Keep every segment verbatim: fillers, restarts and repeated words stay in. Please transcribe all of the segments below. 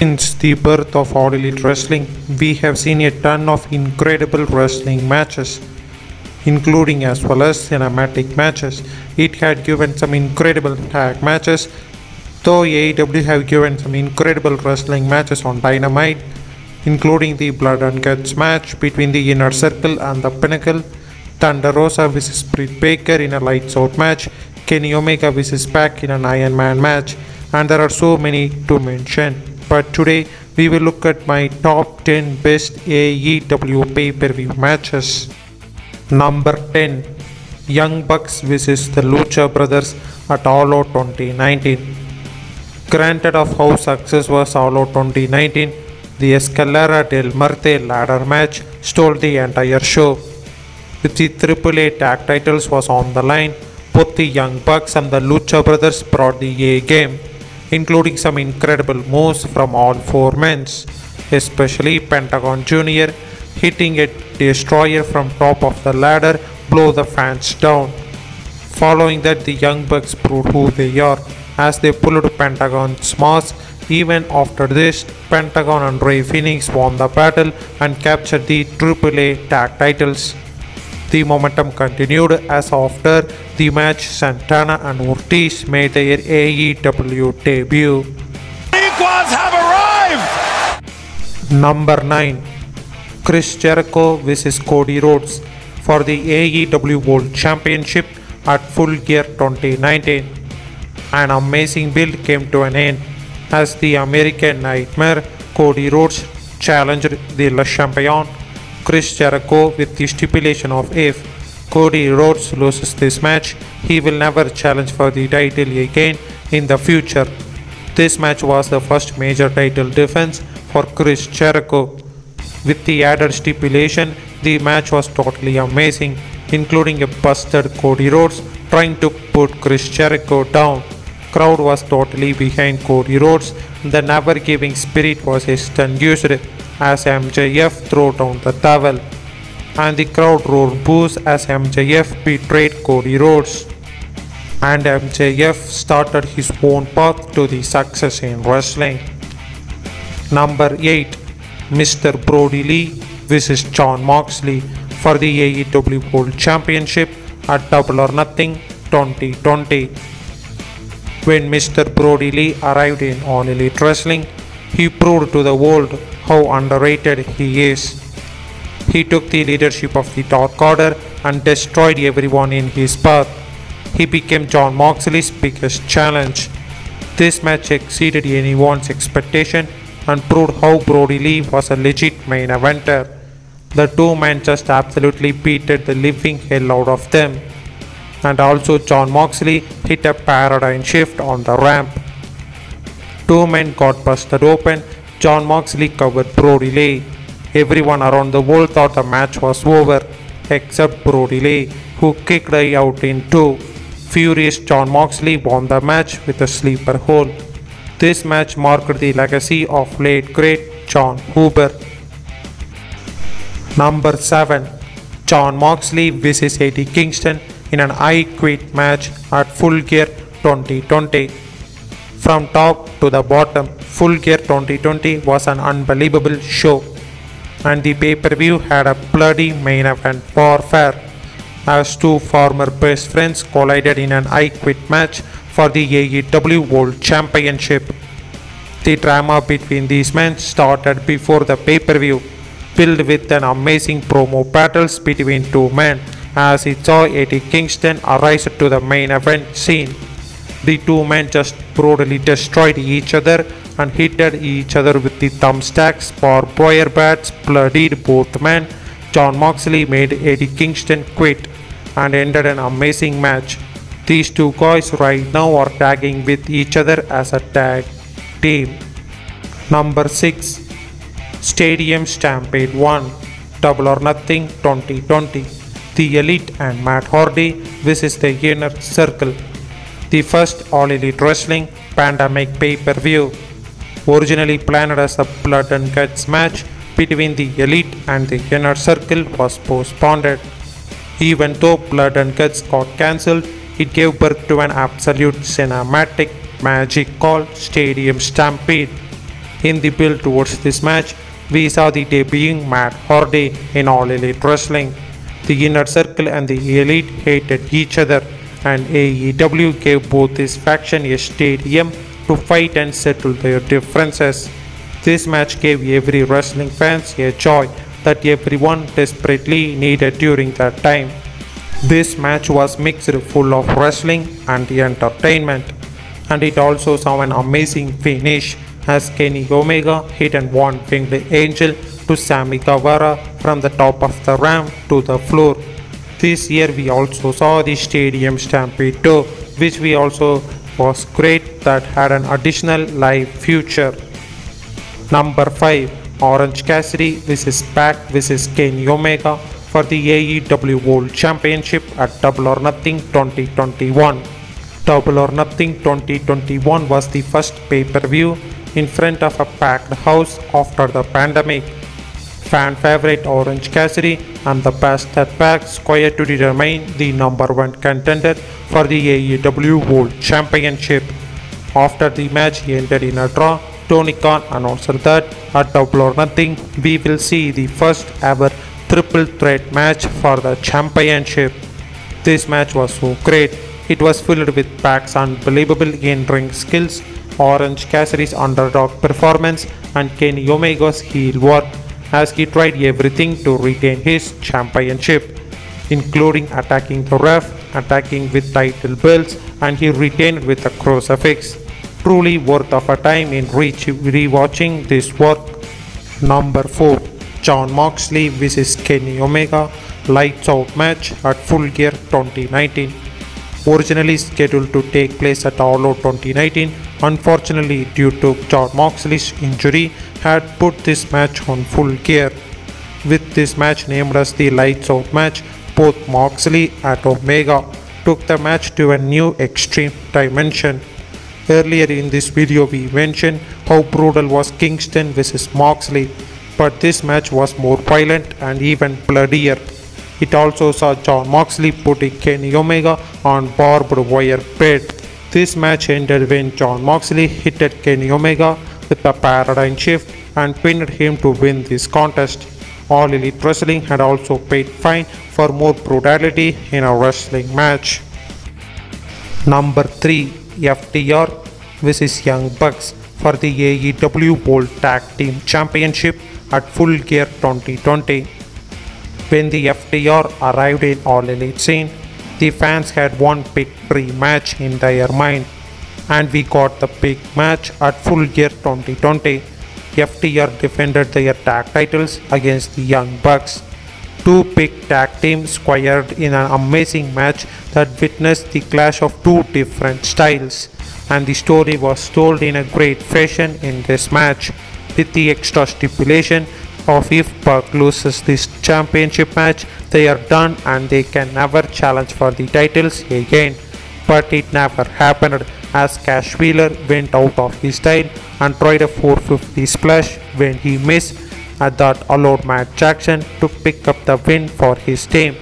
Since the birth of All Elite Wrestling, we have seen a ton of incredible wrestling matches, including as well as cinematic matches. It had given some incredible tag matches, though A E W have given some incredible wrestling matches on Dynamite, including the Blood and Guts match between the Inner Circle and the Pinnacle, Thunder Rosa versus. Britt Baker in a lights out match, Kenny Omega versus. Pac in an Iron Man match, and there are so many to mention. But today we will look at my top ten best A E W pay-per-view matches. Number ten. Young Bucks versus the Lucha Brothers at All Out twenty nineteen. Granted of how success was All Out twenty nineteen, the Escalera del Marte ladder match stole the entire show. With the triple A tag titles was on the line, both the Young Bucks and the Lucha Brothers brought the A game, including some incredible moves from all four men, especially Pentagon Junior hitting a destroyer from top of the ladder blow the fans down. Following that, the Young Bucks proved who they are as they pulled Pentagon's mask. Even after this, Pentagon and Rey Fenix won the battle and captured the triple A tag titles. The momentum continued as after the match, Santana and Ortiz made their A E W debut. Equals have arrived! Number nine. Chris Jericho versus. Cody Rhodes for the A E W World Championship at Full Gear twenty nineteen. An amazing build came to an end as the American Nightmare Cody Rhodes challenged the Le Champion Chris Jericho with the stipulation of if Cody Rhodes loses this match, he will never challenge for the title again in the future. This match was the first major title defense for Chris Jericho. With the added stipulation, the match was totally amazing, including a busted Cody Rhodes trying to put Chris Jericho down. Crowd was totally behind Cody Rhodes. The never-giving spirit was extinguished as M J F threw down the towel, and the crowd roared boos as M J F betrayed Cody Rhodes, and M J F started his own path to the success in wrestling. Number eight. Mister Brodie Lee versus. Jon Moxley for the A E W World Championship at Double or Nothing twenty twenty. When Mister Brodie Lee arrived in All Elite Wrestling, he proved to the world how underrated he is. He took the leadership of the Dark Order and destroyed everyone in his path. He became Jon Moxley's biggest challenge. This match exceeded anyone's expectation and proved how Brodie Lee was a legit main eventer. The two men just absolutely beated the living hell out of them. And also Jon Moxley hit a paradigm shift on the ramp. Two men got busted open. Jon Moxley covered Brodie Lee. Everyone around the world thought the match was over, except Brodie Lee, who kicked Lee out in two. Furious, Jon Moxley won the match with a sleeper hold. This match marked the legacy of late great John Huber. Number seven. Jon Moxley versus. Eddie Kingston in an I Quit match at Full Gear twenty twenty. From top to the bottom, Full Gear twenty twenty was an unbelievable show, and the pay-per-view had a bloody main event warfare as two former best friends collided in an I Quit match for the A E W World Championship. The drama between these men started before the pay-per-view, filled with an amazing promo battles between two men as it saw Eddie Kingston arise to the main event scene. The two men just brutally destroyed each other and hit at each other with the thumbstacks, barbed wire bats, bloodied both men. Jon Moxley made Eddie Kingston quit and ended an amazing match. These two guys right now are tagging with each other as a tag team. Number six. Stadium Stampede one, Double or Nothing twenty twenty. The Elite and Matt Hardy versus the Inner Circle. The first All Elite Wrestling pandemic pay-per-view. Originally planned as a Blood and Guts match between the Elite and the Inner Circle was postponed. Even though Blood and Guts got cancelled, it gave birth to an absolute cinematic magic called Stadium Stampede. In the build towards this match, we saw the debuting Matt Hardy in All Elite Wrestling. The Inner Circle and the Elite hated each other, and A E W gave both this faction a stadium to fight and settle their differences. This match gave every wrestling fans a joy that everyone desperately needed during that time. This match was mixed full of wrestling and entertainment, and it also saw an amazing finish as Kenny Omega hit and one winged angel to Sammy Guevara from the top of the ramp to the floor. This year we also saw the Stadium Stampede two, which we also was great that had an additional live future. Number five. Orange Cassidy versus. Pac versus. Kenny Omega for the A E W World Championship at Double or Nothing twenty twenty-one. Double or Nothing twenty twenty-one was the first pay-per-view in front of a packed house after the pandemic. Fan favorite Orange Cassidy and the past that Pac squared to determine the number one contender for the A E W World Championship. After the match he ended in a draw, Tony Khan announced that at Double or Nothing we will see the first ever triple threat match for the championship. This match was so great. It was filled with Pac's unbelievable in-ring skills, Orange Cassidy's underdog performance, and Kenny Omega's heel work as he tried everything to regain his championship, including attacking the ref, attacking with title belts, and he retained with a crucifix. Truly worth of a time in re-watching this work. Number four. Jon Moxley versus. Kenny Omega Lights Out match at Full Gear twenty nineteen. Originally scheduled to take place at All Out twenty nineteen, unfortunately due to Jon Moxley's injury had put this match on Full Gear. With this match named as the Lights Out match, both Moxley and Omega took the match to a new extreme dimension. Earlier in this video we mentioned how brutal was Kingston versus. Moxley, but this match was more violent and even bloodier. It also saw Jon Moxley putting Kenny Omega on barbed wire bed. This match ended when Jon Moxley hit at Kenny Omega with a paradigm shift and pinned him to win this contest. All Elite Wrestling had also paid fine for more brutality in a wrestling match. Number three. F T R versus. Young Bucks for the A E W World Tag Team Championship at Full Gear twenty twenty. When the F T R arrived in All Elite scene, the fans had one big pre-match in their mind, and we got the big match at Full Gear twenty twenty. F T R defended their tag titles against the Young Bucks. Two big tag teams squared in an amazing match that witnessed the clash of two different styles, and the story was told in a great fashion in this match, with the extra stipulation of if Buck loses this championship match, they are done and they can never challenge for the titles again. But it never happened, as Cash Wheeler went out of his style and tried a four fifty splash when he missed, and that allowed Matt Jackson to pick up the win for his team.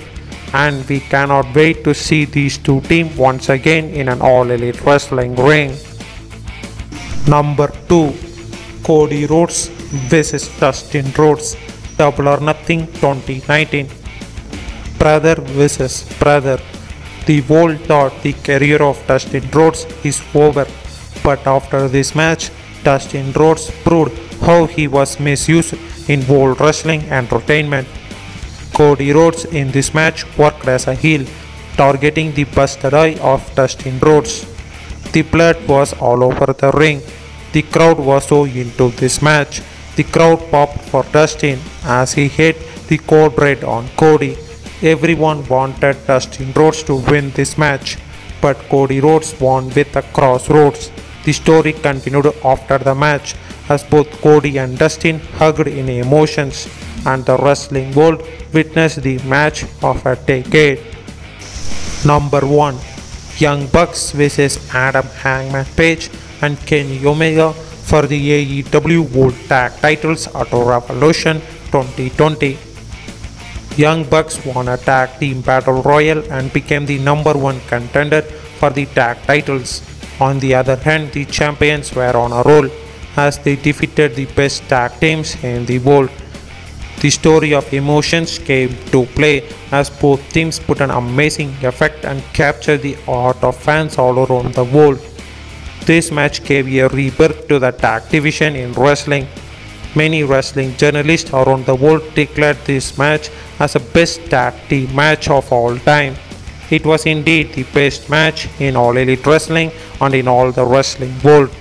And we cannot wait to see these two teams once again in an All Elite Wrestling ring. Number two. Cody Rhodes versus. Dustin Rhodes, Double or Nothing twenty nineteen. Brother versus. Brother. The world thought the career of Dustin Rhodes is over, but after this match, Dustin Rhodes proved how he was misused in world wrestling entertainment. Cody Rhodes in this match worked as a heel, targeting the busted eye of Dustin Rhodes. The blood was all over the ring. The crowd was so into this match. The crowd popped for Dustin as he hit the code red on Cody. Everyone wanted Dustin Rhodes to win this match, but Cody Rhodes won with a crossroads. The story continued after the match, as both Cody and Dustin hugged in emotions, and the wrestling world witnessed the match of a decade. Number one. Young Bucks versus. Adam Hangman Page and Kenny Omega for the A E W World Tag Titles at Revolution twenty twenty. Young Bucks won a tag team battle royal and became the number one contender for the tag titles. On the other hand, the champions were on a roll, as they defeated the best tag teams in the world. The story of emotions came to play as both teams put an amazing effect and captured the heart of fans all around the world. This match gave a rebirth to the tag division in wrestling. Many wrestling journalists around the world declared this match as the best tag team match of all time. It was indeed the best match in All Elite Wrestling and in all the wrestling world.